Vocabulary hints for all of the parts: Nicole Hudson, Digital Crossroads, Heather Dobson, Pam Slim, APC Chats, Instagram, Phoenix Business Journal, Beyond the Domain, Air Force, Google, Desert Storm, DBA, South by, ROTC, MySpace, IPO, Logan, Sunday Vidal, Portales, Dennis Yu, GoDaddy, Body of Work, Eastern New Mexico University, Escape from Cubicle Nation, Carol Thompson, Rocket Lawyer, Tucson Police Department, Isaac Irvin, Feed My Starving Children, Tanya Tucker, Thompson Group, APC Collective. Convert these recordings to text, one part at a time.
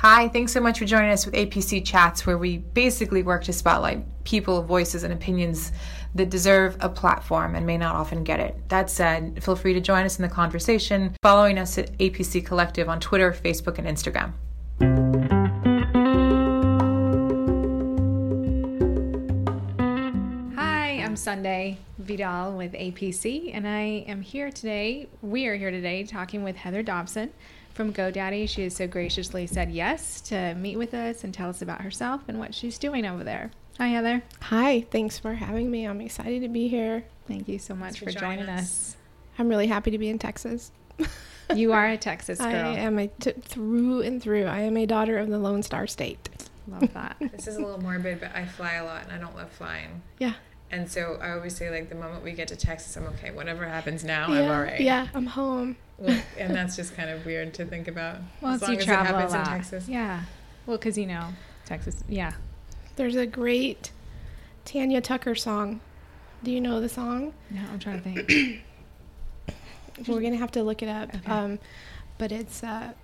Hi, thanks so much for joining us with APC Chats, where we basically work to spotlight people, voices, and opinions that deserve a platform and may not often get it. That said, feel free to join us in the conversation, following us at APC Collective on Twitter, Facebook, and Instagram. Hi, I'm Sunday Vidal with APC, and we are here today talking with Heather Dobson from GoDaddy. She has so graciously said yes to meet with us and tell us about herself and what she's doing over there. Hi, Heather. Hi, thanks for having me. I'm excited to be here. Thank you so much for joining us. I'm really happy to be in Texas. You are a Texas girl. I am through and through. I am a daughter of the Lone Star State. Love that. This is a little morbid, but I fly a lot and I don't love flying. Yeah. And so I always say, like, the moment we get to Texas, I'm okay. Whatever happens now, I'm all right. Yeah, I'm home. Well, and that's just kind of weird to think about. Well, as long as it happens in Texas. Yeah. Well, because, Texas, yeah. There's a great Tanya Tucker song. Do you know the song? No, I'm trying to think. We're going to have to look it up. Okay. But it's,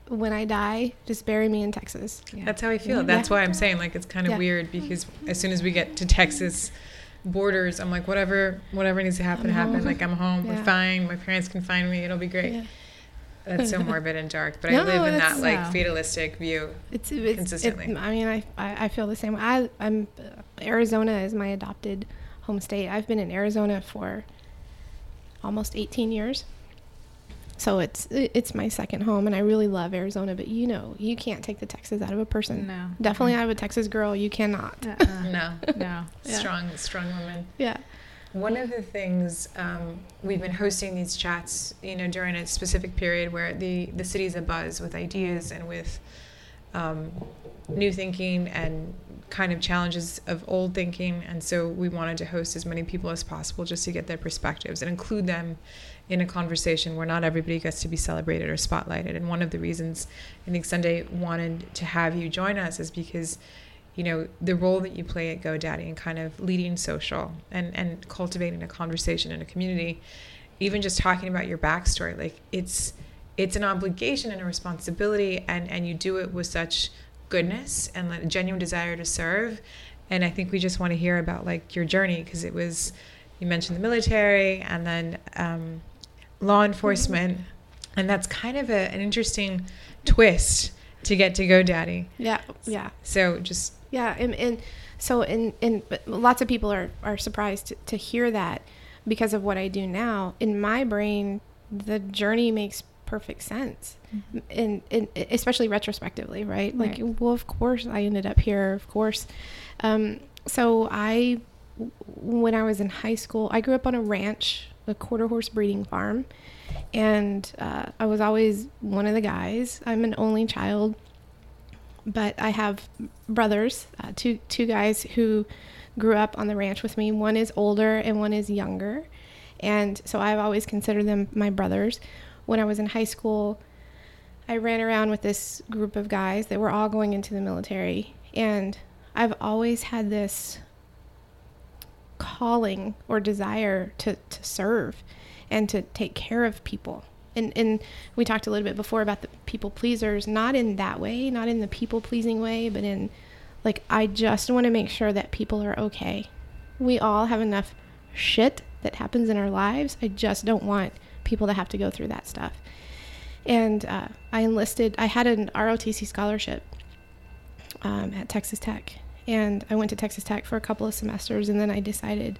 when I die, just bury me in Texas. Yeah. That's how I feel. Yeah. That's why I'm saying, like, it's kind of weird, because as soon as we get to Texas borders, I'm like, whatever needs to happen. Home. Like, I'm home. Yeah. We're fine. My parents can find me. It'll be great. Yeah. That's so morbid and dark, but I live in that fatalistic view. It's consistently. I feel the same way. I'm Arizona is my adopted home state. I've been in Arizona for almost 18 years, so it's my second home, and I really love Arizona. But you can't take the Texas out of a person. No, definitely out of a Texas girl, you cannot. No. Strong woman. Yeah. One of the things, we've been hosting these chats, during a specific period where the city's abuzz with ideas and with new thinking and kind of challenges of old thinking. And so we wanted to host as many people as possible just to get their perspectives and include them in a conversation where not everybody gets to be celebrated or spotlighted. And one of the reasons I think Sunday wanted to have you join us is because the role that you play at GoDaddy and kind of leading social and cultivating a conversation in a community, even just talking about your backstory, like it's an obligation and a responsibility, and you do it with such goodness and a genuine desire to serve. And I think we just want to hear about, like, your journey, because you mentioned the military and then law enforcement, and that's kind of an interesting twist to get to GoDaddy. Yeah, yeah. So just... Yeah, and so lots of people are surprised to hear that because of what I do now. In my brain, the journey makes perfect sense, mm-hmm. and especially retrospectively, right? Like, well, of course I ended up here, of course. So when I was in high school, I grew up on a ranch, a quarter horse breeding farm, and I was always one of the guys. I'm an only child, but I have brothers, two guys who grew up on the ranch with me. One is older and one is younger, and so I've always considered them my brothers. When I was in high school, I ran around with this group of guys that were all going into the military, and I've always had this calling or desire to serve and to take care of people. And we talked a little bit before about the people pleasers, not in that way, not in the people pleasing way, but in, like, I just want to make sure that people are okay. We all have enough shit that happens in our lives. I just don't want people to have to go through that stuff. And I had an ROTC scholarship at Texas Tech. And I went to Texas Tech for a couple of semesters, and then I decided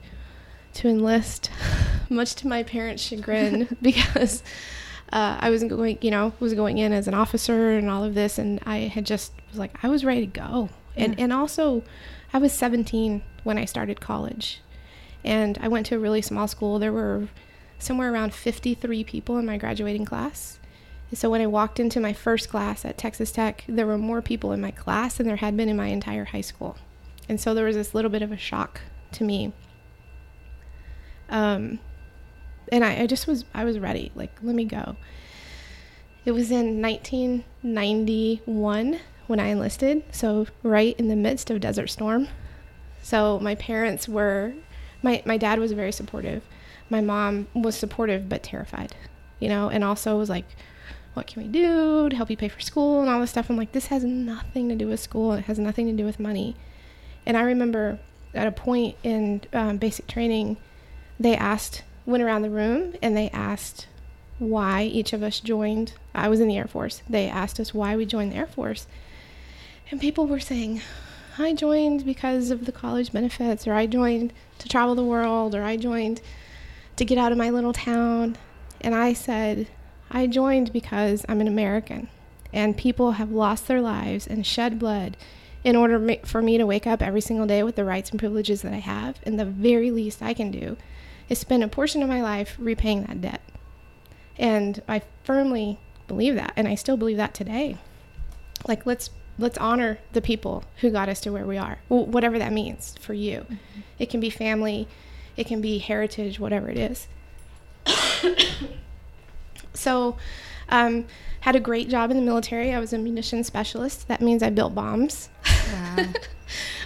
to enlist, much to my parents' chagrin, because I was going in as an officer and all of this, and I had just was like, I was ready to go. Yeah. And also, I was 17 when I started college, and I went to a really small school. There were somewhere around 53 people in my graduating class. So when I walked into my first class at Texas Tech, there were more people in my class than there had been in my entire high school. And so there was this little bit of a shock to me. And I was ready. Like, let me go. It was in 1991 when I enlisted. So right in the midst of Desert Storm. So my parents were, my dad was very supportive. My mom was supportive, but terrified, and also was like, what can we do to help you pay for school and all this stuff. I'm like, this has nothing to do with school. It has nothing to do with money. And I remember at a point in basic training, they went around the room and they asked why each of us joined. I was in the Air Force. They asked us why we joined the Air Force. And people were saying, I joined because of the college benefits, or I joined to travel the world, or I joined to get out of my little town. And I said, I joined because I'm an American, and people have lost their lives and shed blood in order for me to wake up every single day with the rights and privileges that I have. And the very least I can do is spend a portion of my life repaying that debt. And I firmly believe that, and I still believe that today. Like, let's honor the people who got us to where we are, whatever that means for you. Mm-hmm. It can be family, it can be heritage, whatever it is. So, had a great job in the military. I was a munitions specialist. That means I built bombs. Wow.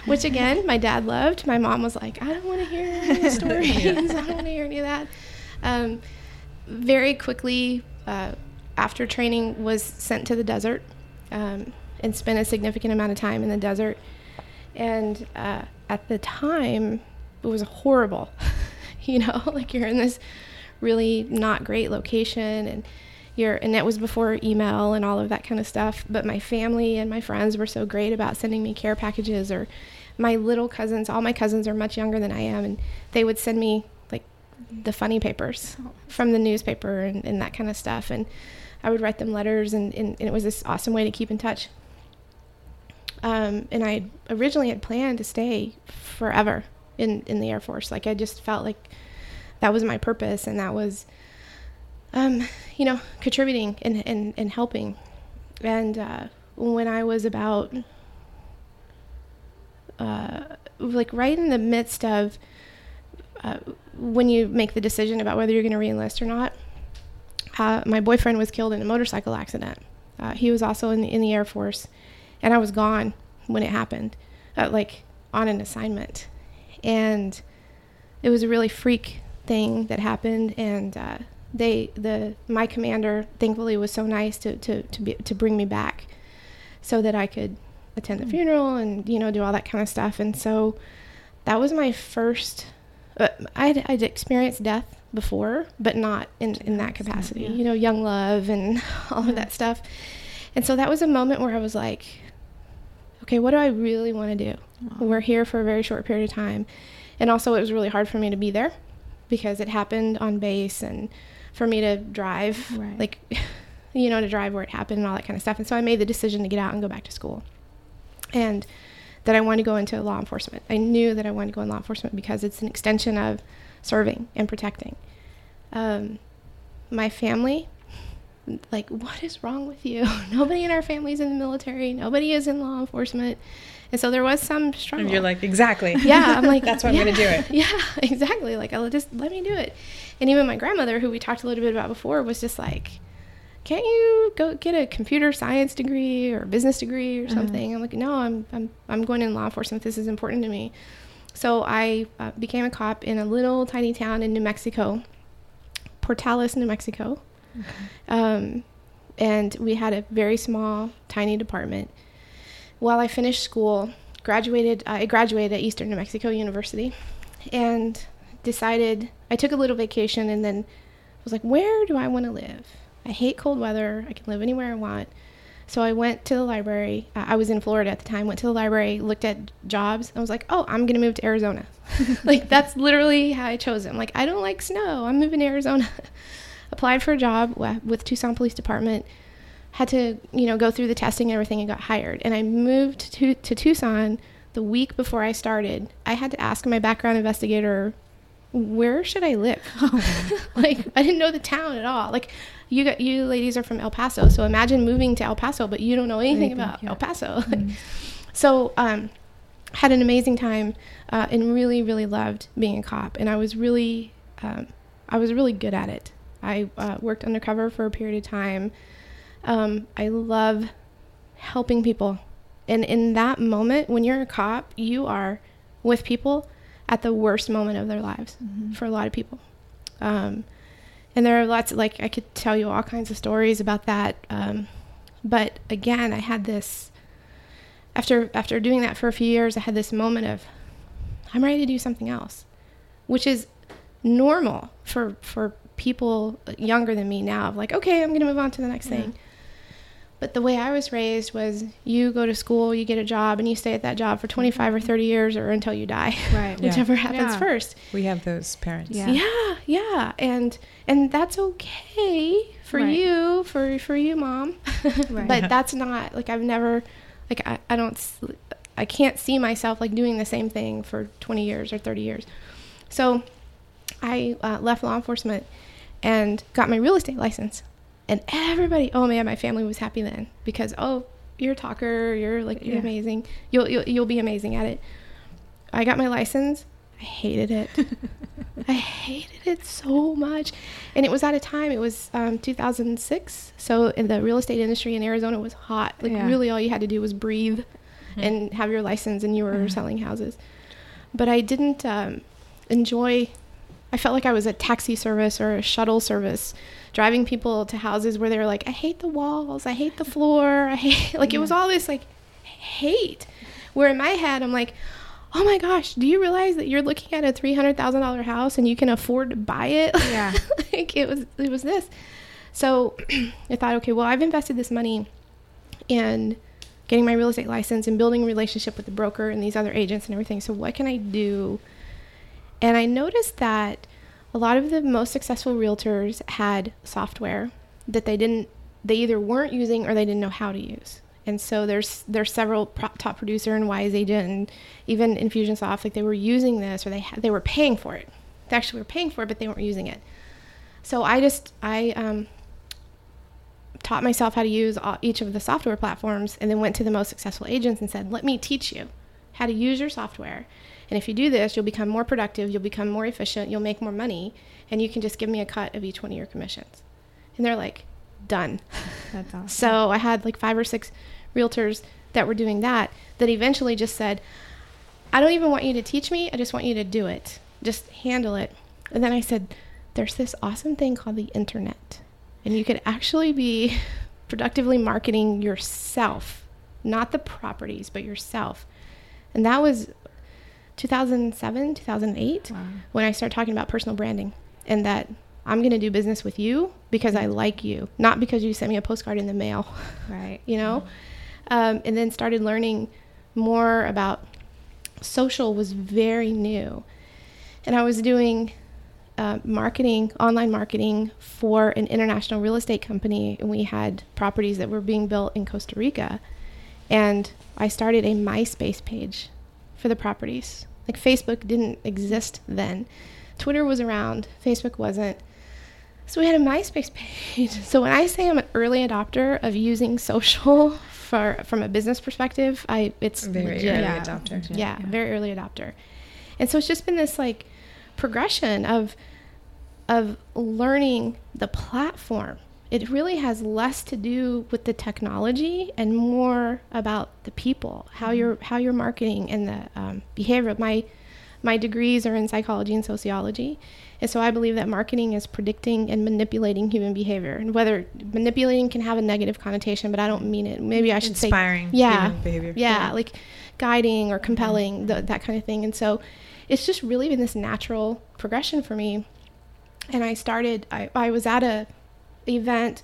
Which, again, my dad loved. My mom was like, I don't want to hear any stories. Yeah. I don't want to hear any of that. Very quickly, after training, was sent to the desert, and spent a significant amount of time in the desert. And at the time, it was horrible. You know, like, you're in this really not great location, and that was before email and all of that kind of stuff. But my family and my friends were so great about sending me care packages, or my little cousins, all my cousins are much younger than I am, and they would send me like the funny papers from the newspaper and that kind of stuff. And I would write them letters, and it was this awesome way to keep in touch. And I originally had planned to stay forever in the Air Force. Like, I just felt like that was my purpose, and that was, you know, contributing and helping. And when I was about, like, right in the midst of when you make the decision about whether you're going to re-enlist or not, my boyfriend was killed in a motorcycle accident. He was also in the Air Force, and I was gone when it happened, like on an assignment. And it was a really freak thing that happened, and my commander, thankfully, was so nice to bring me back so that I could attend the funeral and, you know, do all that kind of stuff. And so that was my first. I'd experienced death before, but not in that capacity. Yeah. You know, young love and all of that stuff. And so that was a moment where I was like, okay, what do I really want to do? Wow. We're here for a very short period of time. And also, it was really hard for me to be there, because it happened on base, and for me to drive, right, like, you know, to drive where it happened and all that kind of stuff. And so I made the decision to get out and go back to school, and that I wanted to go into law enforcement. I knew that I wanted to go in law enforcement because it's an extension of serving and protecting. My family, like, what is wrong with you? Nobody in our family's in the military. Nobody is in law enforcement. And so there was some struggle. And you're like, exactly. Yeah, I'm like, that's why I'm going to do it. Yeah, exactly. Like, let me do it. And even my grandmother, who we talked a little bit about before, was just like, can't you go get a computer science degree or a business degree or something? I'm like, no, I'm going in law enforcement. This is important to me. So I became a cop in a little tiny town in New Mexico, Portales, New Mexico. Okay. And we had a very small, tiny department. While I finished school, I graduated at Eastern New Mexico University, and decided, I took a little vacation, and then was like, where do I want to live? I hate cold weather. I can live anywhere I want. So I went to the library. I was in Florida at the time, went to the library, looked at jobs. I was like, oh, I'm going to move to Arizona. Like, that's literally how I chose it. I'm like, I don't like snow. I'm moving to Arizona. Applied for a job with Tucson Police Department. Had to, you know, go through the testing and everything and got hired. And I moved to Tucson the week before I started. I had to ask my background investigator, where should I live? Oh. Like, I didn't know the town at all. Like, you ladies are from El Paso, so imagine moving to El Paso, but you don't know anything about El Paso. Mm-hmm. So, had an amazing time, and really, really loved being a cop. And I was really good at it. I worked undercover for a period of time. I love helping people. And in that moment, when you're a cop, you are with people at the worst moment of their lives, mm-hmm, for a lot of people. And there are lots of, like, I could tell you all kinds of stories about that. But again, I had this, after doing that for a few years, I had this moment of, I'm ready to do something else, which is normal for people younger than me now, of like, okay, I'm going to move on to the next thing. But the way I was raised was you go to school, you get a job, and you stay at that job for 25 or 30 years or until you die, right? Whichever happens first. We have those parents. Yeah. And that's okay for you, for you, Mom. But that's not, like, I've never, like, I can't see myself, like, doing the same thing for 20 years or 30 years. So I left law enforcement and got my real estate license. And everybody, oh man, my family was happy then because, oh, you're a talker, you're like, you're amazing. You'll be amazing at it. I got my license. I hated it. I hated it so much. And it was at a time, it was 2006. So in the real estate industry in Arizona was hot. Like really all you had to do was breathe and have your license and you were selling houses. But I didn't enjoy, I felt like I was a taxi service or a shuttle service driving people to houses where they were like, I hate the walls, I hate the floor, I hate, like, it was all this, like, hate, where in my head, I'm like, oh my gosh, do you realize that you're looking at a $300,000 house and you can afford to buy it? Yeah. Like, it was this. So I thought, okay, well, I've invested this money in getting my real estate license and building a relationship with the broker and these other agents and everything. So what can I do? And I noticed that a lot of the most successful realtors had software that they either weren't using or they didn't know how to use. And so there's several top producer and Wise Agent and even Infusionsoft, like, they were using this, or they were paying for it. They actually were paying for it, but they weren't using it. So I taught myself how to use each of the software platforms, and then went to the most successful agents and said, let me teach you how to use your software. And if you do this, you'll become more productive, you'll become more efficient, you'll make more money, and you can just give me a cut of each one of your commissions. And they're like, done. That's awesome. So I had like 5 or 6 realtors that were doing that eventually just said, I don't even want you to teach me, I just want you to do it. Just handle it. And then I said, there's this awesome thing called the internet. And you could actually be productively marketing yourself, not the properties, but yourself. And that was 2007, 2008, when I started talking about personal branding, and that I'm going to do business with you because I like you, not because you sent me a postcard in the mail, right? You know, and then started learning more about social was very new. And I was doing marketing, online marketing for an international real estate company. And we had properties that were being built in Costa Rica. And I started a MySpace page for the properties. Like, Facebook didn't exist then. Twitter was around, Facebook wasn't. So we had a MySpace page. So when I say I'm an early adopter of using social from a business perspective, it's very legit. Early adopter. Yeah, very early adopter. And so it's just been this, like, progression of learning the platform. It really has less to do with the technology and more about the people, how you're marketing and the behavior. My degrees are in psychology and sociology, and so I believe that marketing is predicting and manipulating human behavior. And whether manipulating can have a negative connotation, but I don't mean it. Maybe I should inspiring say human behavior. Yeah, like guiding or compelling, that kind of thing. And so it's just really been this natural progression for me. And I started. I was at a event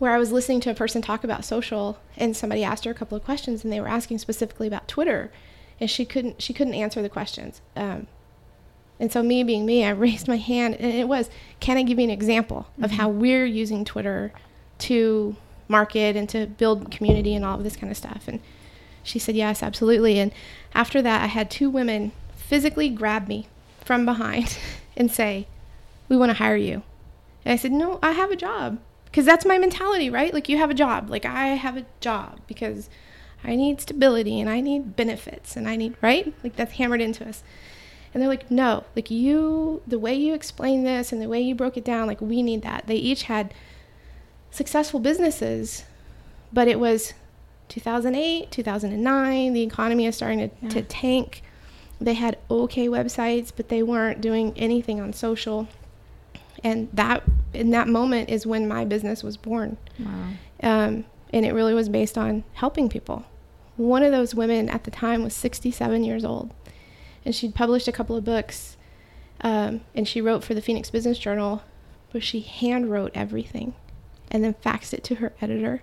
where I was listening to a person talk about social, and somebody asked her a couple of questions, and they were asking specifically about Twitter, and she couldn't answer the questions. And so, me being me, I raised my hand, and it was, can I give you an example of how we're using Twitter to market and to build community and all of this kind of stuff? And she said, yes, absolutely. And after that, I had 2 women physically grab me from behind and say, we want to hire you. And I said, no, I have a job, because that's my mentality, right? Like, you have a job. Like, I have a job because I need stability and I need benefits and I need, right? Like, that's hammered into us. And they're like, no, like, you, the way you explained this and the way you broke it down, like, we need that. They each had successful businesses, but it was 2008, 2009. The economy is starting to tank. They had okay websites, but they weren't doing anything on social. And that, in that moment, is when my business was born. Wow. And it really was based on helping people. One of those women at the time was 67 years old, and she'd published a couple of books, and she wrote for the Phoenix Business Journal, but she hand wrote everything and then faxed it to her editor,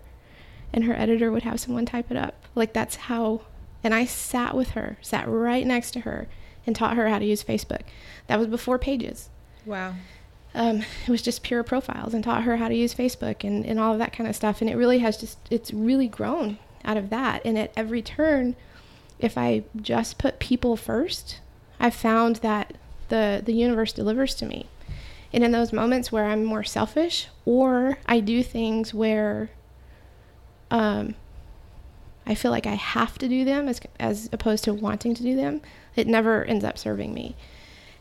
and her editor would have someone type it up. Like, that's how, and I sat with her, sat right next to her, and taught her how to use Facebook. That was before Pages. Wow. It was just pure profiles, and taught her how to use Facebook and all of that kind of stuff. And it really has just, it's really grown out of that. And at every turn, if I just put people first, I found that the universe delivers to me. And in those moments where I'm more selfish, or I do things where I feel like I have to do them as opposed to wanting to do them, it never ends up serving me.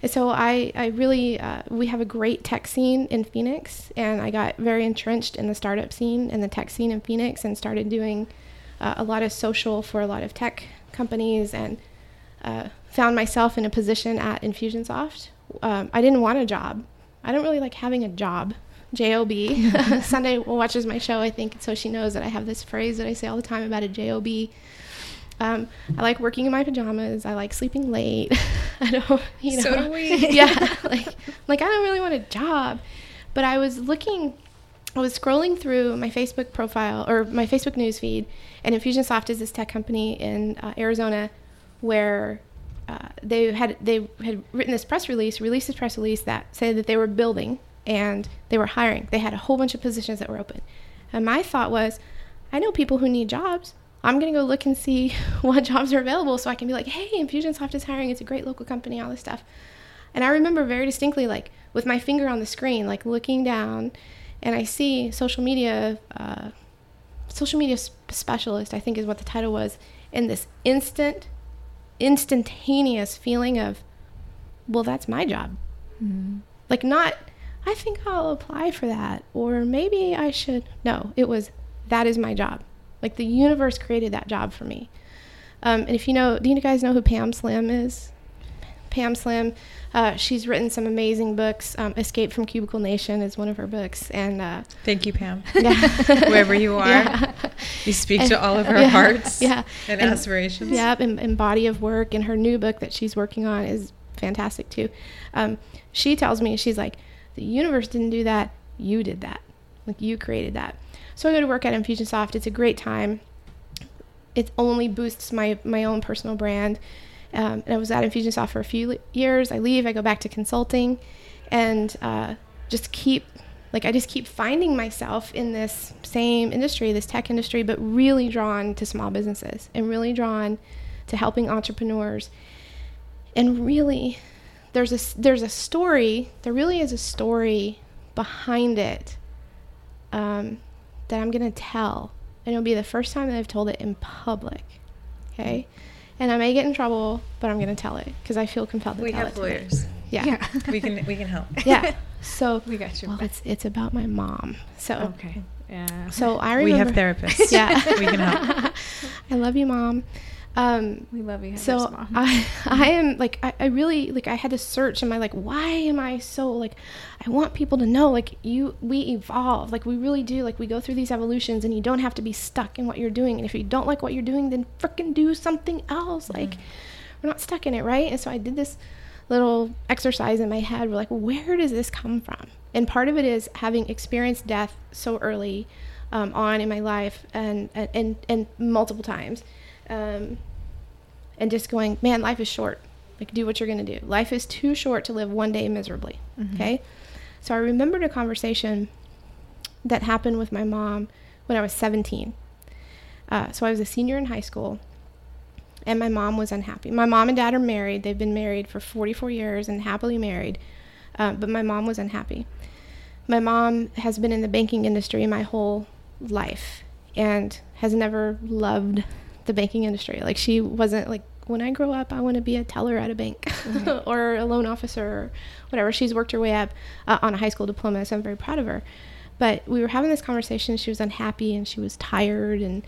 And so I really, we have a great tech scene in Phoenix, and I got very entrenched in the startup scene and the tech scene in Phoenix, and started doing a lot of social for a lot of tech companies, and found myself in a position at Infusionsoft. I didn't want a job. I don't really like having a job, J-O-B. Sunday watches my show, I think, so she knows that I have this phrase that I say all the time about a J-O-B. I like working in my pajamas. I like sleeping late. I don't, you know. So do we. Yeah. Like I don't really want a job. But I was scrolling through my Facebook profile, or my Facebook newsfeed, and Infusionsoft is this tech company in Arizona where... they had written this press release, that said that they were building and they were hiring. They had a whole bunch of positions that were open. And my thought was, I know people who need jobs. I'm going to go look and see what jobs are available so I can be like, hey, Infusionsoft is hiring. It's a great local company, all this stuff. And I remember very distinctly, like with my finger on the screen, like looking down, and I see social media specialist, I think is what the title was, in this instantaneous feeling of, well, that's my job. Mm-hmm. Like, not, I think I'll apply for that, or maybe I should. No, it was, that is my job. Like, the universe created that job for me. And if you know, do you guys know who Pam Slim is? Pam Slim, she's written some amazing books. Escape from Cubicle Nation is one of her books. And thank you, Pam. Yeah. Whoever you are, yeah. You speak to all of our hearts and aspirations. Yeah, and Body of Work, and her new book that she's working on is fantastic too. She tells me, she's like, the universe didn't do that. You did that. Like, you created that. So I go to work at Infusionsoft. It's a great time. It only boosts my own personal brand. And I was at Infusionsoft for a few years. I leave, I go back to consulting, and I just keep finding myself in this same industry, this tech industry, but really drawn to small businesses and really drawn to helping entrepreneurs. And really, there's a story. There really is a story behind it that I'm going to tell, and it'll be the first time that I've told it in public. Okay. And I may get in trouble, but I'm going to tell it because I feel compelled to tell it. We have lawyers. Yeah. We can help. Yeah. So we got you. Well, it's about my mom. So okay. Yeah. So I remember. We have therapists. Yeah. We can help. I love you, Mom. We love you. Heather's so mom. I am like, I really, like, I had to search in my, like, why am I so, like, I want people to know, like, we evolve, like, we really do, like, we go through these evolutions, and you don't have to be stuck in what you're doing, and if you don't like what you're doing, then frickin' do something else. Like, we're not stuck in it, right? And so I did this little exercise in my head. We're like, where does this come from? And part of it is having experienced death so early on in my life, and multiple times. And just going, man, life is short. Like, do what you're going to do. Life is too short to live one day miserably. Mm-hmm. Okay. So I remembered a conversation that happened with my mom when I was 17. So I was a senior in high school, and my mom was unhappy. My mom and dad are married. They've been married for 44 years and happily married. But my mom was unhappy. My mom has been in the banking industry my whole life and has never loved the banking industry. Like, she wasn't like, when I grow up, I want to be a teller at a bank, right. Or a loan officer, or whatever. She's worked her way up on a high school diploma, so I'm very proud of her. But we were having this conversation. She was unhappy, and she was tired, and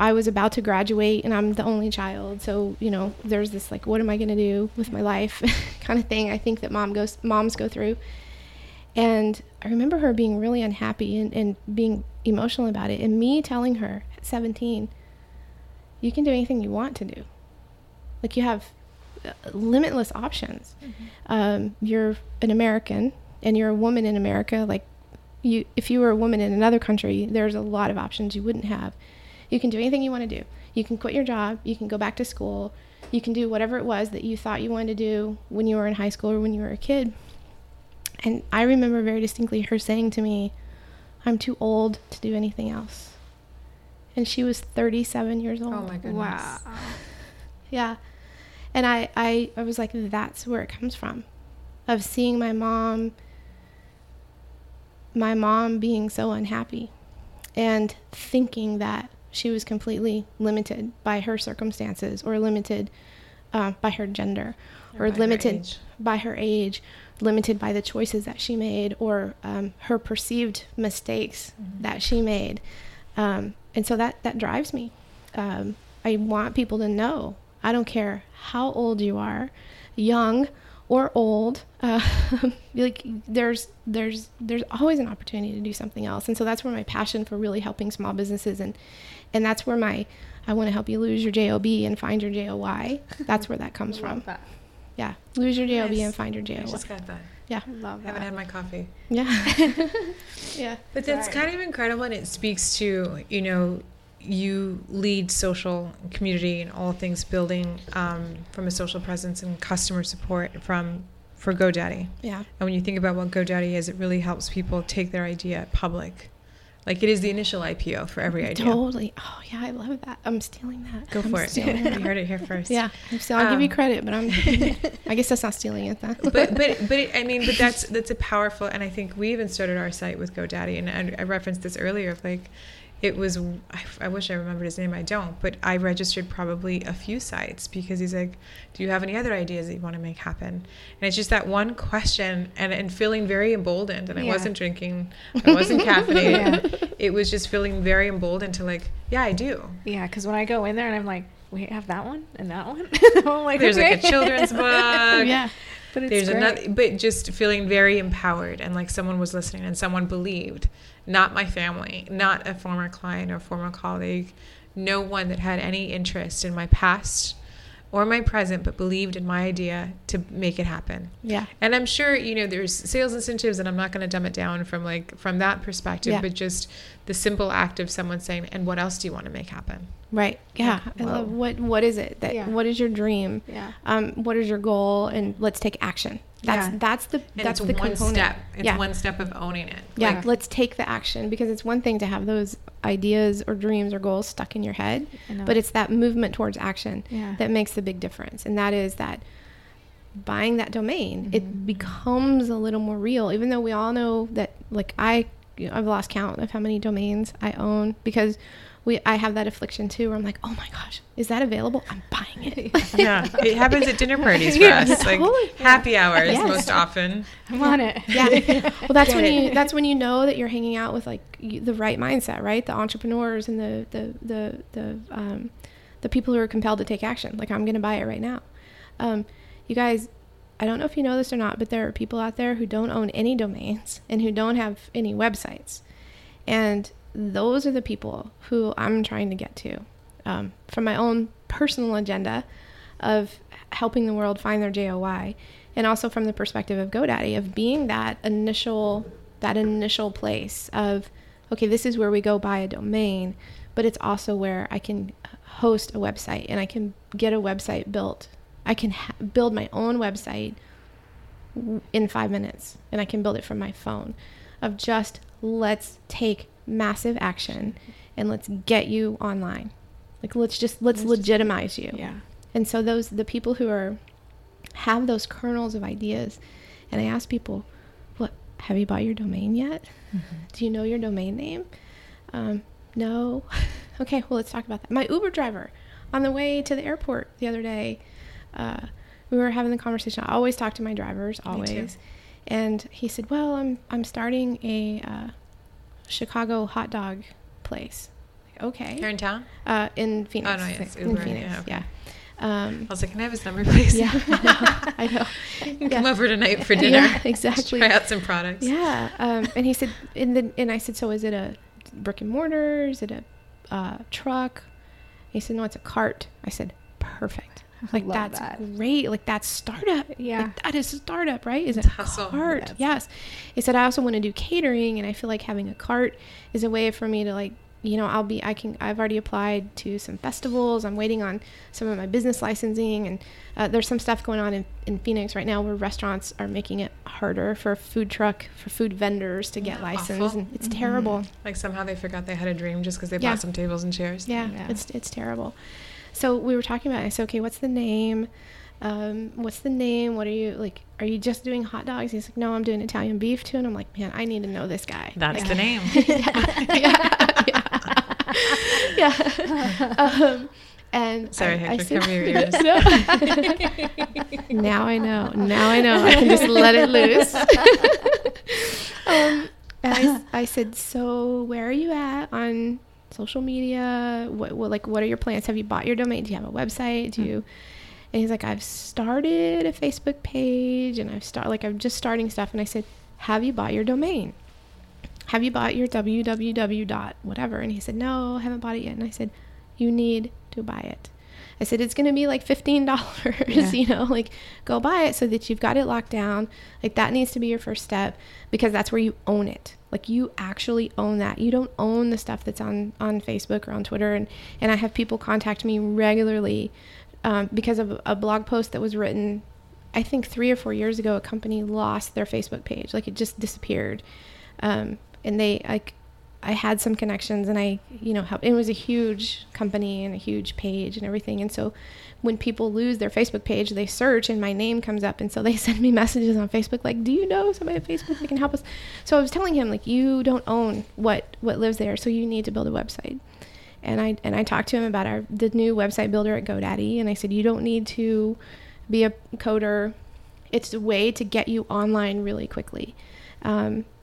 I was about to graduate and I'm the only child. So, you know, there's this like, what am I going to do with my life kind of thing. I think that moms go through. And I remember her being really unhappy and being emotional about it. And me telling her at 17, you can do anything you want to do. Like, you have limitless options. Mm-hmm. You're an American and you're a woman in America. Like, you, if you were a woman in another country, there's a lot of options you wouldn't have. You can do anything you want to do. You can quit your job. You can go back to school. You can do whatever it was that you thought you wanted to do when you were in high school or when you were a kid. And I remember very distinctly her saying to me, I'm too old to do anything else. And she was 37 years old. Oh my goodness. Wow. Yeah. And I was like, that's where it comes from. Of seeing my mom being so unhappy and thinking that she was completely limited by her circumstances, or limited by her gender, or limited by her age, limited by the choices that she made, or her perceived mistakes mm-hmm. that she made. And so that drives me. I want people to know, I don't care how old you are, young or old, like there's always an opportunity to do something else. And so that's where my passion for really helping small businesses, and that's where I want to help you lose your JOB and find your JOY. That's where that comes from. That. Yeah. Lose your JOB and find your JOY. I just got that. Yeah. I love that. I haven't had my coffee. Yeah. Yeah. But that's kind of incredible, and it speaks to, you know, you lead social community and all things building from a social presence and customer support for GoDaddy. Yeah. And when you think about what GoDaddy is, it really helps people take their idea public. Like, it is the initial IPO for every idea. Totally. Oh, yeah, I love that. I'm stealing that. Go for it. You heard it here first. Yeah. So I'll give you credit, but I guess that's not stealing it, though. But that's a powerful, and I think we even started our site with GoDaddy, and I referenced this earlier, of like, it was, I wish I remembered his name, I don't, but I registered probably a few sites because he's like, do you have any other ideas that you want to make happen? And it's just that one question and feeling very emboldened. And yeah. I wasn't drinking, I wasn't caffeinated. Yeah. It was just feeling very emboldened to like, yeah, I do. Yeah, because when I go in there and I'm like, we have that one and that one. I'm like, there's okay. Like a children's book. Yeah. But it's another, but just feeling very empowered and like someone was listening and someone believed. Not my family, not a former client or former colleague, no one that had any interest in my past or my present, but believed in my idea to make it happen. Yeah. And I'm sure, you know, there's sales incentives, and I'm not going to dumb it down from that perspective, yeah. But just the simple act of someone saying, and what else do you want to make happen? Right. Yeah. Like, I love what is it that, yeah. What is your dream? Yeah. What is your goal? And let's take action. That's the one component. Step. It's yeah. one step of owning it. Yeah. Like, let's take the action, because it's one thing to have those ideas or dreams or goals stuck in your head, but it's that movement towards action yeah. that makes the big difference. And that is that buying that domain, mm-hmm. it becomes a little more real, even though we all know that, like, I've lost count of how many domains I own, because I have that affliction too, where I'm like, oh my gosh, is that available? I'm buying it. Yeah, it happens at dinner parties for us, yeah, like totally. Happy hours yes. most often. I'm on it. Yeah. Well, that's when you know that you're hanging out with like the right mindset, right? The entrepreneurs and the people who are compelled to take action. Like, I'm going to buy it right now. You guys, I don't know if you know this or not, but there are people out there who don't own any domains and who don't have any websites, and those are the people who I'm trying to get to, from my own personal agenda of helping the world find their JOY, and also from the perspective of GoDaddy, of being that initial place of, okay, this is where we go buy a domain, but it's also where I can host a website, and I can get a website built. I can build my own website in 5 minutes, and I can build it from my phone. Of just, let's take massive action and let's get you online. Like, let's legitimize you. Yeah. And so the people who have those kernels of ideas, and I ask people, what, have you bought your domain yet? Mm-hmm. Do you know your domain name? No. Okay. Well, let's talk about that. My Uber driver on the way to the airport the other day, we were having the conversation. I always talk to my drivers, always. And he said, well, I'm starting a Chicago hot dog place. okay. Here in town? In Phoenix. Oh, no, yes. In Uber, Phoenix, yeah. Okay. I was like, can I have his number, please? Yeah, I know. You can come over tonight for dinner. Yeah, exactly. Try out some products. Yeah. And he said, and I said, so is it a brick and mortar? Is it a truck? He said, no, it's a cart. I said, perfect. Like, that's great. Like, that's startup. Yeah. Like, that is a startup, right? Is it hustle. Cart? Yes. Yes. He said, I also want to do catering, and I feel like having a cart is a way for me to, like, you know, I've already applied to some festivals. I'm waiting on some of my business licensing, and there's some stuff going on in Phoenix right now where restaurants are making it harder for food vendors to get licensed. And it's terrible. Like, somehow they forgot they had a dream just because they bought some tables and chairs. Yeah. It's terrible. So we were talking about it. I said, okay, what's the name? What are you, like, are you just doing hot dogs? He's like, no, I'm doing Italian beef too. And I'm like, man, I need to know this guy. That's the name. Yeah. And sorry, I had to cover your ears. Now I know. I can just let it loose. I said, so where are you at on social media? What are your plans? Have you bought your domain? Do you have a website? And he's like, I've started a Facebook page, and I'm just starting stuff. And I said, have you bought your domain? Have you bought your www. Whatever? And he said, no, I haven't bought it yet. And I said, you need to buy it. I said, it's going to be like $15, you know, like, go buy it so that you've got it locked down. Like, that needs to be your first step, because that's where you own it. Like, you actually own that. You don't own the stuff that's on Facebook or on Twitter. And I have people contact me regularly because of a blog post that was written, I think 3 or 4 years ago. A company lost their Facebook page. Like, it just disappeared. And they, like, I had some connections, and I, you know, helped. It was a huge company and a huge page and everything. And so when people lose their Facebook page, they search, and my name comes up. And so they send me messages on Facebook, like, do you know somebody at Facebook that can help us? So I was telling him, like, you don't own what lives there. So you need to build a website. And I talked to him about the new website builder at GoDaddy. And I said, you don't need to be a coder. It's a way to get you online really quickly.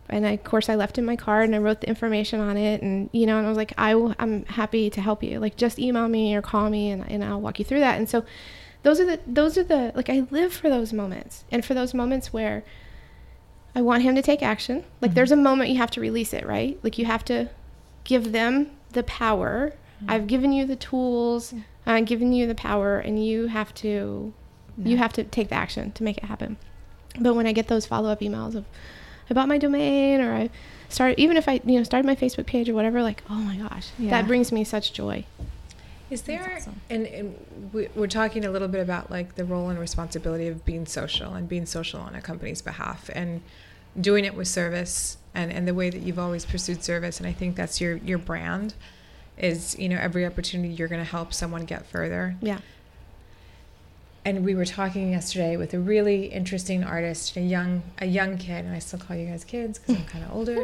And I, of course, I left in my card, and I wrote the information on it, and, you know, and I was like, I'm happy to help you. Like, just email me or call me, and I'll walk you through that. And so those are the, like, I live for those moments, and for those moments where I want him to take action. Like, there's a moment you have to release it, right? Like, you have to give them the power. Mm-hmm. I've given you the tools, I've given you the power, and you have to take the action to make it happen. But when I get those follow-up emails of, I bought my domain, or I started, even if I, you know, started my Facebook page or whatever, like, oh my gosh, that brings me such joy. Is there, awesome. And we're talking a little bit about, like, the role and responsibility of being social on a company's behalf, and doing it with service, and the way that you've always pursued service. And I think that's your brand is, you know, every opportunity you're going to help someone get further. Yeah. And we were talking yesterday with a really interesting artist, a young kid, and I still call you guys kids because I'm kind of older.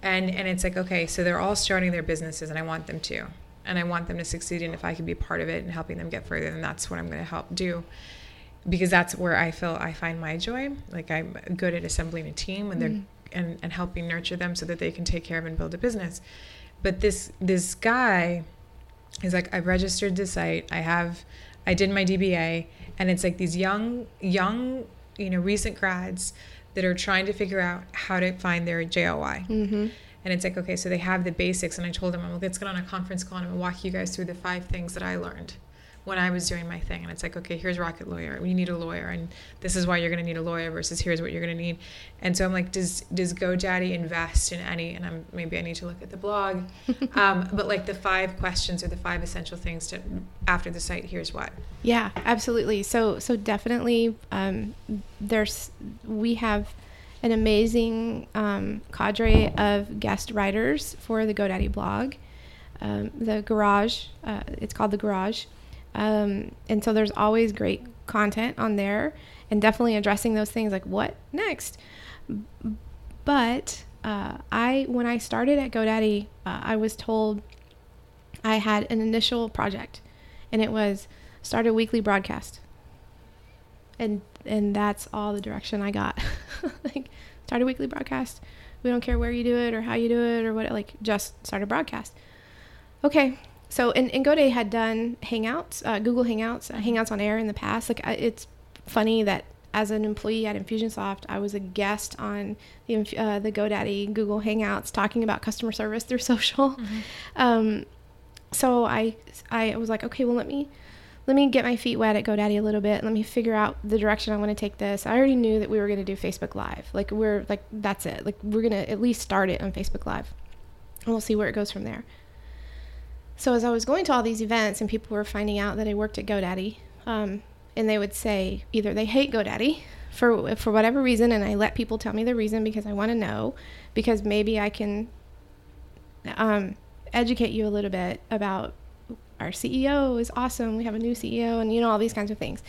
And it's like, okay, so they're all starting their businesses, and I want them to. And I want them to succeed, and if I can be part of it and helping them get further, then that's what I'm going to help do. Because that's where I feel I find my joy. Like, I'm good at assembling a team, and they're helping nurture them so that they can take care of and build a business. But this guy is like, I've registered the site, I did my DBA, and it's like these young, you know, recent grads that are trying to figure out how to find their JOI. Mm-hmm. And it's like, okay, so they have the basics. And I told them, let's get on a conference call, and I'm going to walk you guys through the 5 things that I learned when I was doing my thing. And it's like, okay, here's Rocket Lawyer. We need a lawyer. And this is why you're going to need a lawyer versus here's what you're going to need. And so I'm like, does GoDaddy invest in any, and maybe I need to look at the blog, but like the 5 questions or the 5 essential things to, after the site, here's what. Yeah, absolutely. So definitely we have an amazing cadre of guest writers for the GoDaddy blog. The Garage, it's called The Garage. And so there's always great content on there, and definitely addressing those things like what next. But when I started at GoDaddy, I was told I had an initial project, and it was start a weekly broadcast, and that's all the direction I got. Like, start a weekly broadcast. We don't care where you do it or how you do it or what. Like, just start a broadcast. okay. So, and GoDaddy had done Hangouts, Google Hangouts, Hangouts on Air in the past. Like, it's funny that as an employee at Infusionsoft, I was a guest on the GoDaddy Google Hangouts talking about customer service through social. Mm-hmm. So I was like, okay, well, let me get my feet wet at GoDaddy a little bit. Let me figure out the direction I want to take this. I already knew that we were going to do Facebook Live. Like, that's it. Like, we're going to at least start it on Facebook Live. And we'll see where it goes from there. So as I was going to all these events and people were finding out that I worked at GoDaddy, and they would say either they hate GoDaddy for whatever reason, and I let people tell me the reason because I want to know, because maybe I can educate you a little bit about our CEO is awesome. We have a new CEO, and all these kinds of things.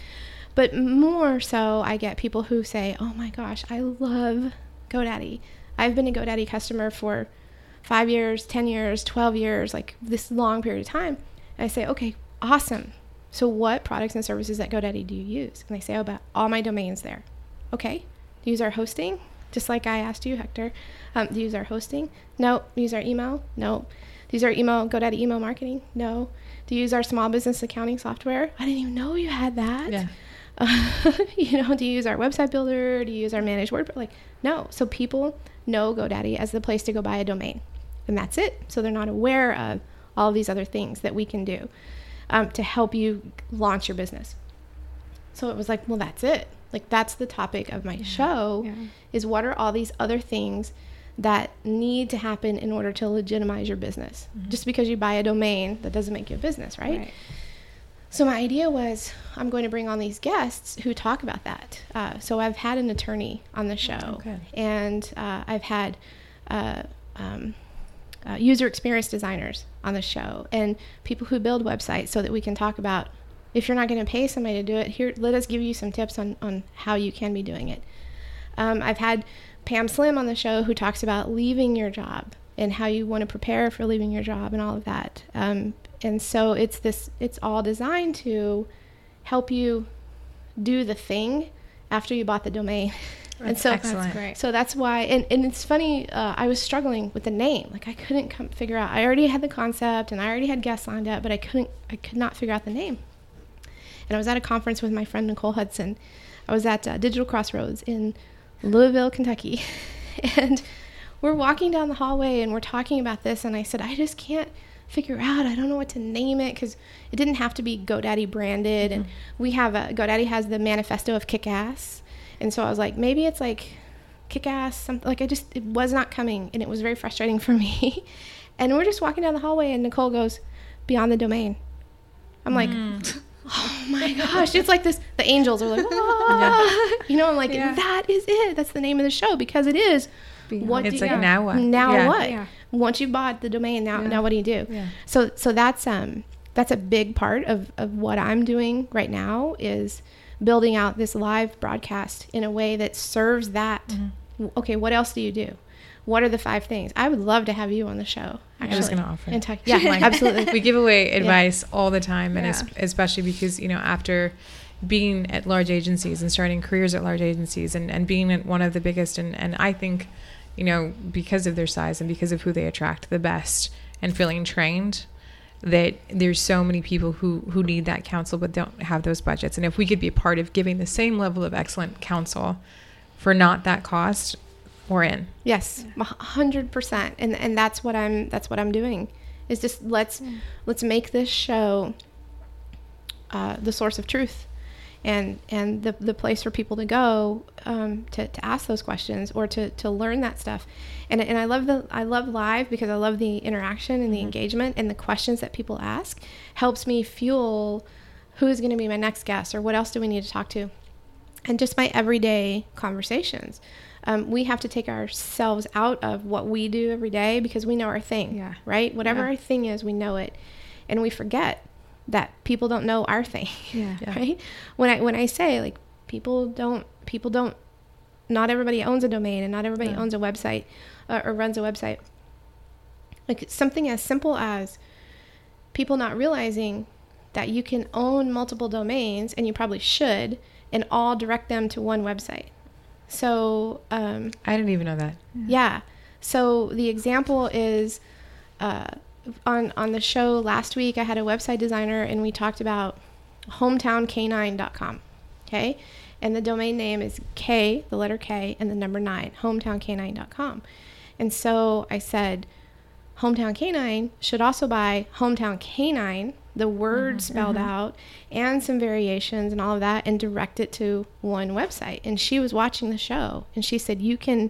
But more so, I get people who say, oh my gosh, I love GoDaddy. I've been a GoDaddy customer for 5 years, 10 years, 12 years, like this long period of time. And I say, okay, awesome. So what products and services at GoDaddy do you use? And they say, about all my domains there. Okay. Do you use our hosting? Just like I asked you, Hector. Do you use our hosting? No. Do you use our email? No. These are email, GoDaddy email marketing? No. Do you use our small business accounting software? I didn't even know you had that. Yeah. Do you use our website builder? Do you use our managed WordPress? Like, no. So people know GoDaddy as the place to go buy a domain. And that's it. So they're not aware of all of these other things that we can do to help you launch your business. So it was like, well, that's it. Like, that's the topic of my show is what are all these other things that need to happen in order to legitimize your business. Mm-hmm. Just because you buy a domain, that doesn't make you a business, right? So my idea was I'm going to bring on these guests who talk about that. So I've had an attorney on the show, and I've had user experience designers on the show and people who build websites so that we can talk about, if you're not going to pay somebody to do it, here, let us give you some tips on how you can be doing it. I've had Pam Slim on the show who talks about leaving your job and how you want to prepare for leaving your job and all of that. And so it's all designed to help you do the thing after you bought the domain. And so, that's great. So that's why, and it's funny, I was struggling with the name. Like, I couldn't figure out, I already had the concept and I already had guests lined up, but I could not figure out the name. And I was at a conference with my friend, Nicole Hudson. I was at Digital Crossroads in Louisville, Kentucky. And we're walking down the hallway and we're talking about this. And I said, I just can't figure out. I don't know what to name it because it didn't have to be GoDaddy branded. Mm-hmm. And we have GoDaddy has the manifesto of Kick-Ass. And so I was like, maybe it's like Kick-Ass, something. Like, it was not coming, and it was very frustrating for me. And we're just walking down the hallway, and Nicole goes, Beyond the Domain. I'm like, oh my gosh. It's like this, the angels are like, oh. Yeah. I'm like, that is it. That's the name of the show, because it is. Now what? Now what? Yeah. Once you bought the domain, now what do you do? Yeah. So that's a big part of what I'm doing right now is building out this live broadcast in a way that serves that. Mm-hmm. Okay, what else do you do? What are the 5 things? I would love to have you on the show. Actually. I'm just going to offer. Yeah, like, absolutely. We give away advice all the time, and especially because, after being at large agencies and starting careers at large agencies and being at one of the biggest, and I think, because of their size and because of who they attract the best and feeling trained, that there's so many people who need that counsel but don't have those budgets. And if we could be a part of giving the same level of excellent counsel for not that cost, we're in. Yes, 100%. And that's what I'm doing. Is just let's make this show the source of truth, and the place for people to go to ask those questions or to learn that stuff. And I love live because I love the interaction and the engagement, and the questions that people ask helps me fuel who is going to be my next guest or what else do we need to talk to. And just my everyday conversations. We have to take ourselves out of what we do every day because we know our thing, right? Whatever our thing is, we know it. And we forget that people don't know our thing, right? When I say, like, people don't, not everybody owns a domain and not everybody owns a website or runs a website. Like, something as simple as people not realizing that you can own multiple domains, and you probably should, and all direct them to one website. So I didn't even know that. So the example is on the show last week, I had a website designer, and we talked about hometownk9.com, okay? And the domain name is K, the letter K, and the number 9, hometownk9.com. And so I said, Hometown K9 should also buy Hometown K9, the word spelled out, and some variations and all of that, and direct it to one website. And she was watching the show, and she said, you can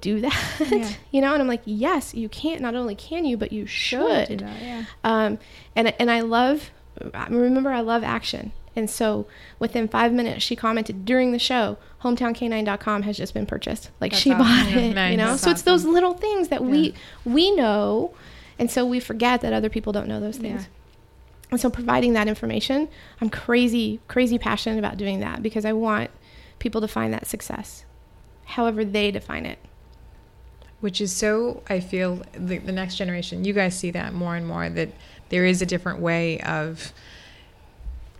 do that, you know? And I'm like, yes, you can't. Not only can you, but you should. Do that, yeah. And I love action. And so within 5 minutes, she commented during the show, hometownk9.com has just been purchased. Like, that's she awesome. Bought it, nice. You know? That's so awesome. It's those little things that we know, and so we forget that other people don't know those things. Yeah. And so providing that information, I'm crazy, crazy passionate about doing that, because I want people to find that success, however they define it. Which is so, I feel, the next generation, you guys see that more and more, that there is a different way of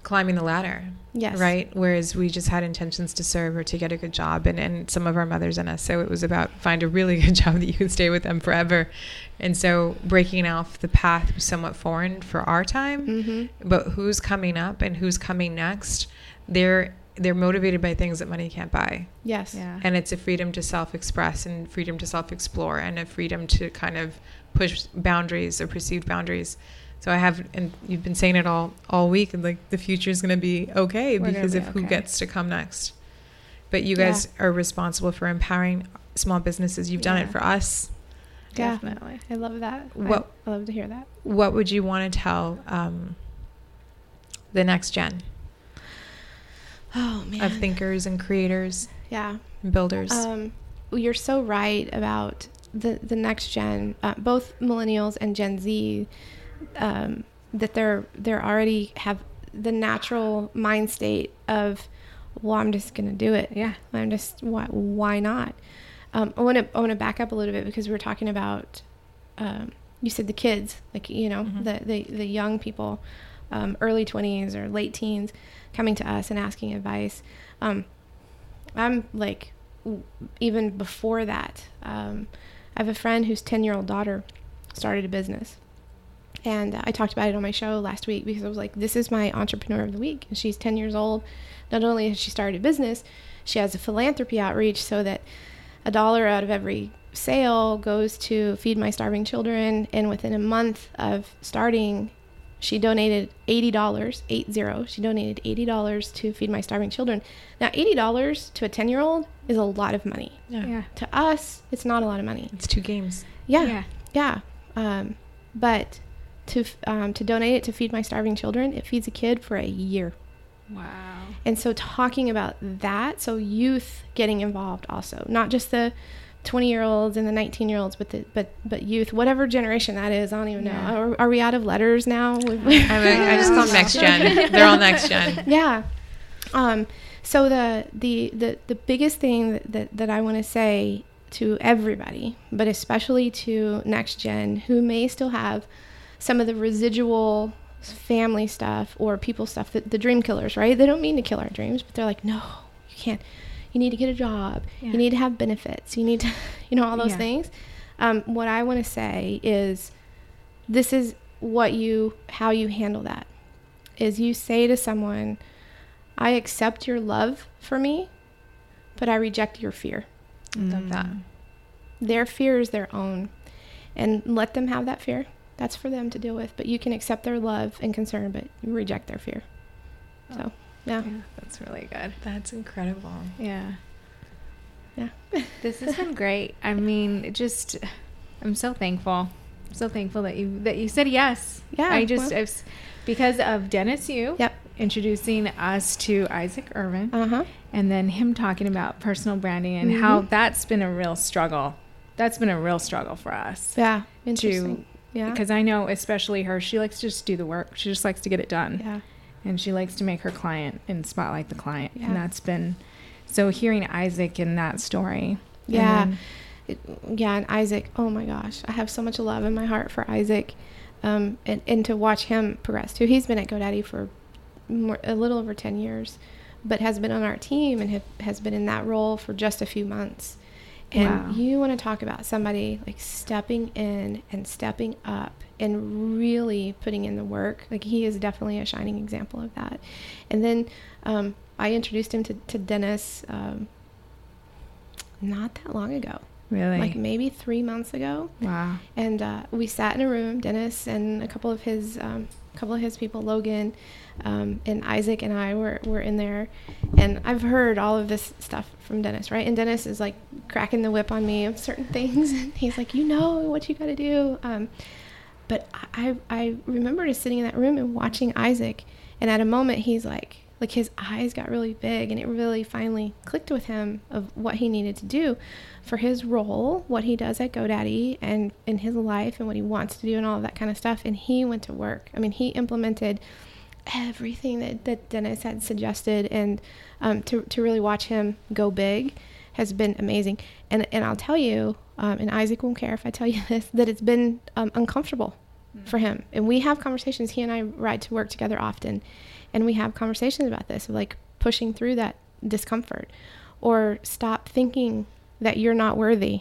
climbing the ladder, yes, right? Whereas we just had intentions to serve or to get a good job, and some of our mothers in us, so it was about find a really good job that you can stay with them forever. And so breaking off the path was somewhat foreign for our time, but who's coming up and who's coming next, they're motivated by things that money can't buy. Yes. Yeah. And it's a freedom to self-express and freedom to self-explore and a freedom to kind of push boundaries or perceived boundaries. So I have, and you've been saying it all week, and like the future is going to be okay because of who gets to come next. But you guys are responsible for empowering small businesses. You've done it for us. Yeah. Definitely. I love that. I love to hear that. What would you want to tell the next gen? Oh, man. Of thinkers and creators. Yeah. And builders. You're so right about the next gen, both millennials and Gen Z. That they're already have the natural mind state of, well, I'm just going to do it. Yeah. I'm just, why not? I want to back up a little bit, because we were talking about, you said the kids, like, you know, the young people, early 20s or late teens coming to us and asking advice. I'm like, even before that, I have a friend whose 10-year-old daughter started a business. And I talked about it on my show last week, because I was like, this is my entrepreneur of the week. And she's 10 years old. Not only has she started a business, she has a philanthropy outreach so that $1 out of every sale goes to Feed My Starving Children. And within a month of starting, she donated $80, 80. She donated $80 to Feed My Starving Children. Now, $80 to a 10-year-old is a lot of money. Yeah. Yeah. To us, it's not a lot of money. It's 2 games. Yeah. Yeah. But to donate it to Feed My Starving Children, it feeds a kid for a year. Wow. And so talking about that, so youth getting involved also, not just the 20-year-olds and the 19-year-olds, but youth, whatever generation that is, I don't even know. Are we out of letters now? I just call them next gen. They're all next gen. Yeah. So the biggest thing that I want to say to everybody, but especially to next gen who may still have some of the residual family stuff or people stuff, the dream killers, right? They don't mean to kill our dreams, but they're like, no, you can't. You need to get a job. Yeah. You need to have benefits. You need to, all those things. What I want to say is, this is how you handle that, is you say to someone, I accept your love for me, but I reject your fear. Love that. Their fear is their own, and let them have that fear. That's for them to deal with, but you can accept their love and concern, but you reject their fear. So, yeah, that's really good. That's incredible. Yeah. This has been great. I mean, I'm so thankful. I'm so thankful that you said yes. Yeah. Because of Dennis Yu introducing us to Isaac Irvin, and then him talking about personal branding and how that's been a real struggle. That's been a real struggle for us. Yeah. Interesting. Yeah. Because I know, especially her, she likes to just do the work. She just likes to get it done. Yeah. And she likes to make her client and spotlight the client. Yeah. And that's been, so hearing Isaac in that story. Yeah. And Isaac, oh my gosh, I have so much love in my heart for Isaac. And to watch him progress too. He's been at GoDaddy for a little over 10 years, but has been on our team and has been in that role for just a few months. And you want to talk about somebody like stepping in and stepping up and really putting in the work. Like, he is definitely a shining example of that. And then I introduced him to Dennis not that long ago. Really? Like maybe 3 months ago. Wow. And we sat in a room, Dennis and a couple of his people, Logan and Isaac, and I were in there, and I've heard all of this stuff from Dennis, right? And Dennis is like cracking the whip on me of certain things, and he's like, you know what you got to do. But I remember just sitting in that room and watching Isaac, and at a moment he's like his eyes got really big, and it really finally clicked with him of what he needed to do for his role, what he does at GoDaddy and in his life and what he wants to do and all of that kind of stuff. And he went to work. I mean, he implemented everything that Dennis had suggested, and to really watch him go big has been amazing. And I'll tell you, and Isaac won't care if I tell you this, that it's been uncomfortable for him. And we have conversations. He and I ride to work together often, and we have conversations about this, of like pushing through that discomfort, or stop thinking that you're not worthy.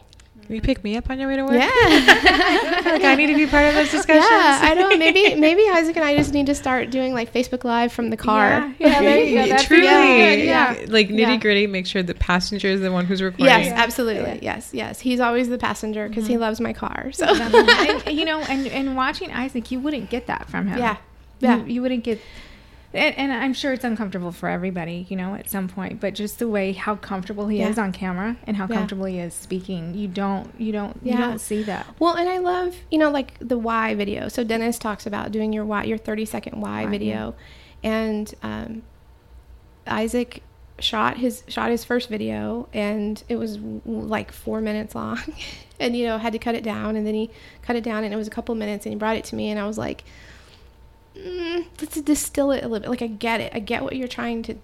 Will you pick me up on your way to work? Yeah. Like, I need to be part of those discussions. Yeah, I don't. Maybe Isaac and I just need to start doing like Facebook Live from the car. Yeah, there you go. That's truly. Yeah. Like nitty gritty, make sure the passenger is the one who's recording. Yes, absolutely. Yeah. Yes. He's always the passenger because he loves my car. So, and, you know, and watching Isaac, you wouldn't get that from him. Yeah. You wouldn't get. And I'm sure it's uncomfortable for everybody, you know, at some point, but just the way how comfortable he is on camera and how comfortable he is speaking, you don't see that. Well, and I love, you know, like the why video. So Dennis talks about doing your why, your 30-second why video. And Isaac shot his first video, and it was like 4 minutes long and, you know, had to cut it down, and then he cut it down and it was a couple minutes, and he brought it to me, and I was like, let's distill it a little bit. Like, I get what you're trying to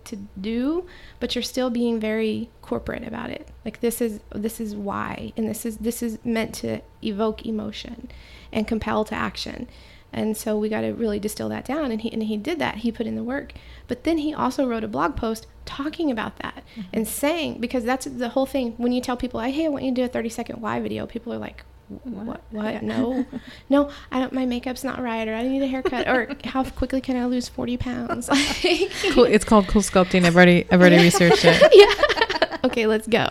do, but you're still being very corporate about it. Like, this is why, and this is meant to evoke emotion and compel to action. And so we got to really distill that down. And he did that. He put in the work, but then he also wrote a blog post talking about that and saying, because that's the whole thing. When you tell people, hey, I want you to do a 30-second why video, people are like, What? No, I don't. My makeup's not right, or I need a haircut, or how quickly can I lose 40 pounds? Cool. It's called cool sculpting. I've already researched it. Yeah. Okay, let's go.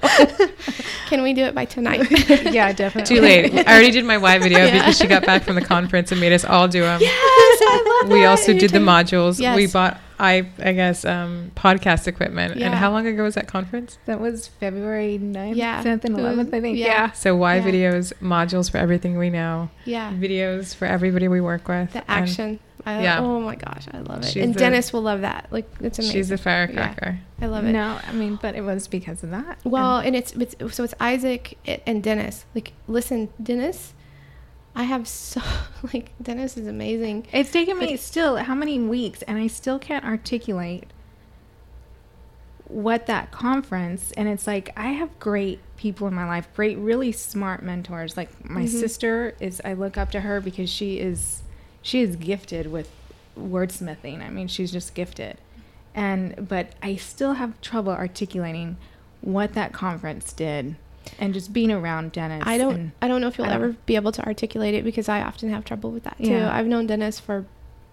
Can we do it by tonight? Yeah, definitely. Too late. I already did my why video because she got back from the conference and made us all do them. Yes, I love it. We also did the modules. Yes. We bought, I guess, podcast equipment. Yeah. And how long ago was that conference? That was February 9th, 10th, and 11th, I think. Yeah. So why videos, modules for everything we know. Yeah. Videos for everybody we work with. The action. Oh my gosh, I love it. And Dennis will love that. Like, it's amazing. She's a firecracker. Yeah, I love it. No, I mean, but it was because of that. Well, and it's Isaac and Dennis. Like, listen, Dennis, I have Dennis is amazing. It's taken me still how many weeks, and I still can't articulate what that conference, and it's like, I have great people in my life, great, really smart mentors. Like my sister is, I look up to her because she is gifted with wordsmithing. I mean, she's just gifted. But I still have trouble articulating what that conference did. And just being around Dennis. I don't know if you'll ever be able to articulate it, because I often have trouble with that too. Yeah. I've known Dennis for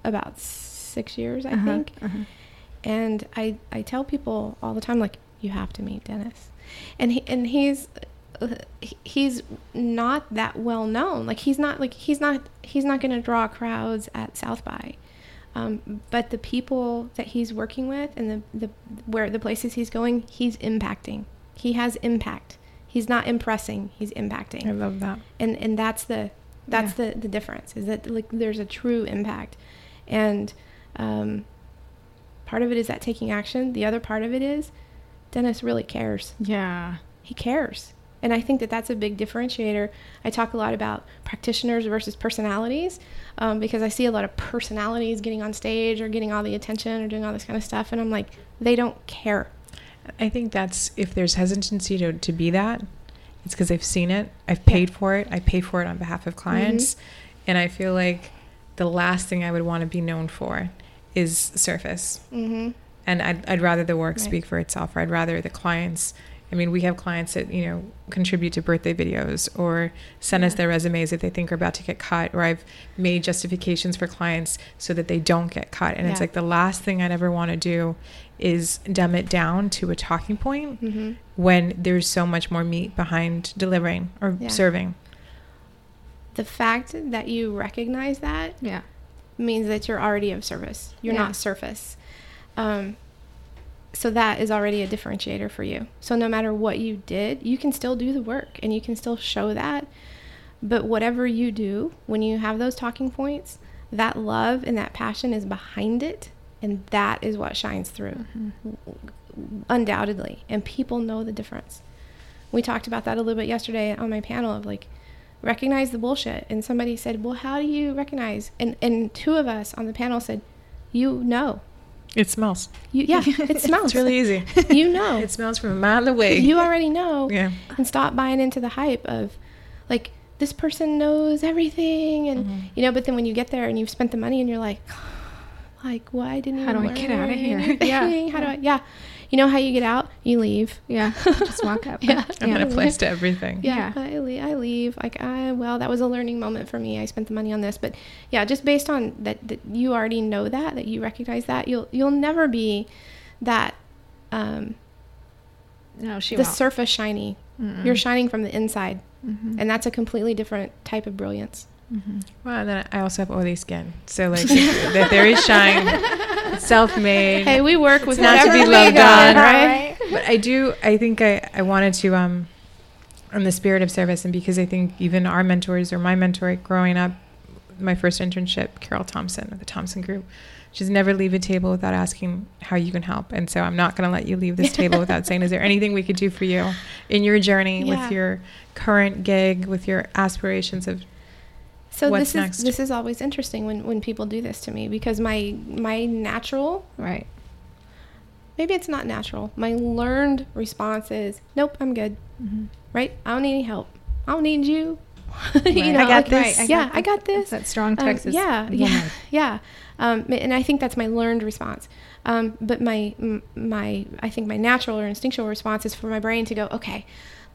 about 6 years, I think. And I tell people all the time, like, you have to meet Dennis. And he's not that well known. Like, he's not going to draw crowds at South by. But the people that he's working with and the places he's going, he's impacting. He has impact. He's not impressing, he's impacting. I love that. And that's the difference, is that, like, there's a true impact. And part of it is that taking action. The other part of it is Dennis really cares. Yeah. He cares. And I think that that's a big differentiator. I talk a lot about practitioners versus personalities, because I see a lot of personalities getting on stage or getting all the attention or doing all this kind of stuff. And I'm like, they don't care. I think that's, if there's hesitancy to be that, it's because I've seen it. I've paid for it. I pay for it on behalf of clients. And I feel like the last thing I would want to be known for is surface. And I'd rather the work speak for itself, or I'd rather the clients I mean, we have clients that, you know, contribute to birthday videos or send us their resumes if they think are about to get caught, or I've made justifications for clients so that they don't get caught. And it's like the last thing I'd ever want to do is dumb it down to a talking point when there's so much more meat behind delivering or serving. The fact that you recognize that means that you're already of service. You're not surface. So that is already a differentiator for you. So no matter what you did, you can still do the work and you can still show that. But whatever you do, when you have those talking points, that love and that passion is behind it. And that is what shines through, undoubtedly. And people know the difference. We talked about that a little bit yesterday on my panel of like, recognize the bullshit. And somebody said, well, how do you recognize? And two of us on the panel said, you know. It smells. It smells. It's really easy. You know. It smells from a mile away. You already know. Yeah. And stop buying into the hype of, like, this person knows everything. And, you know, but then when you get there and you've spent the money and you're like, why didn't you? How do I get out of here? How do I? You know how you get out? You leave. Just walk up. I'm in a place to everything. I leave. Like, well, that was a learning moment for me. I spent the money on this. But yeah, just based on that you already know that you recognize that, you'll never be that surface shiny. Mm-mm. You're shining from the inside. Mm-hmm. And that's a completely different type of brilliance. Mm-hmm. Well, and then I also have oily skin, so like that there is shine, self-made. Hey, we work with not to be loved on, right? But I wanted to, in the spirit of service, and because I think even our mentors or my mentor growing up, my first internship, Carol Thompson of the Thompson Group, she's never leave a table without asking how you can help, and so I'm not going to let you leave this table without saying, is there anything we could do for you in your journey with your current gig, with your aspirations of. So this is always interesting when people do this to me, because my natural, right? Maybe it's not natural. My learned response is, nope, I'm good. Mm-hmm. Right? I don't need any help. I don't need you. Right. You know, I got this. Right. I got this. It's that strong Texas. And I think that's my learned response. But I think my natural or instinctual response is for my brain to go, okay,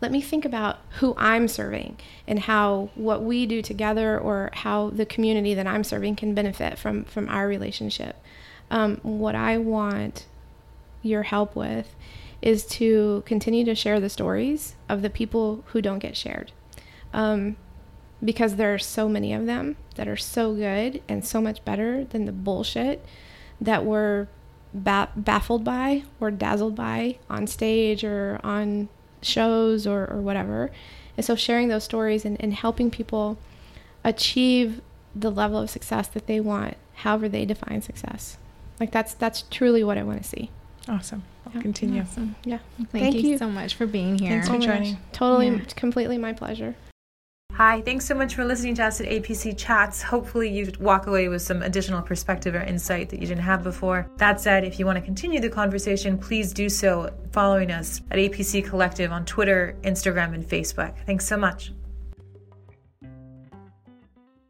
let me think about who I'm serving and how what we do together or how the community that I'm serving can benefit from our relationship. What I want your help with is to continue to share the stories of the people who don't get shared, because there are so many of them that are so good and so much better than the bullshit that we're baffled by or dazzled by on stage or on shows or whatever. And so sharing those stories and helping people achieve the level of success that they want, however they define success. Like that's truly what I want to see. Awesome. I'll continue. Awesome. Yeah. Thank you so much for being here. Thanks for joining. Completely my pleasure. Hi, thanks so much for listening to us at APC Chats. Hopefully you walk away with some additional perspective or insight that you didn't have before. That said, if you want to continue the conversation, please do so following us at APC Collective on Twitter, Instagram, and Facebook. Thanks so much.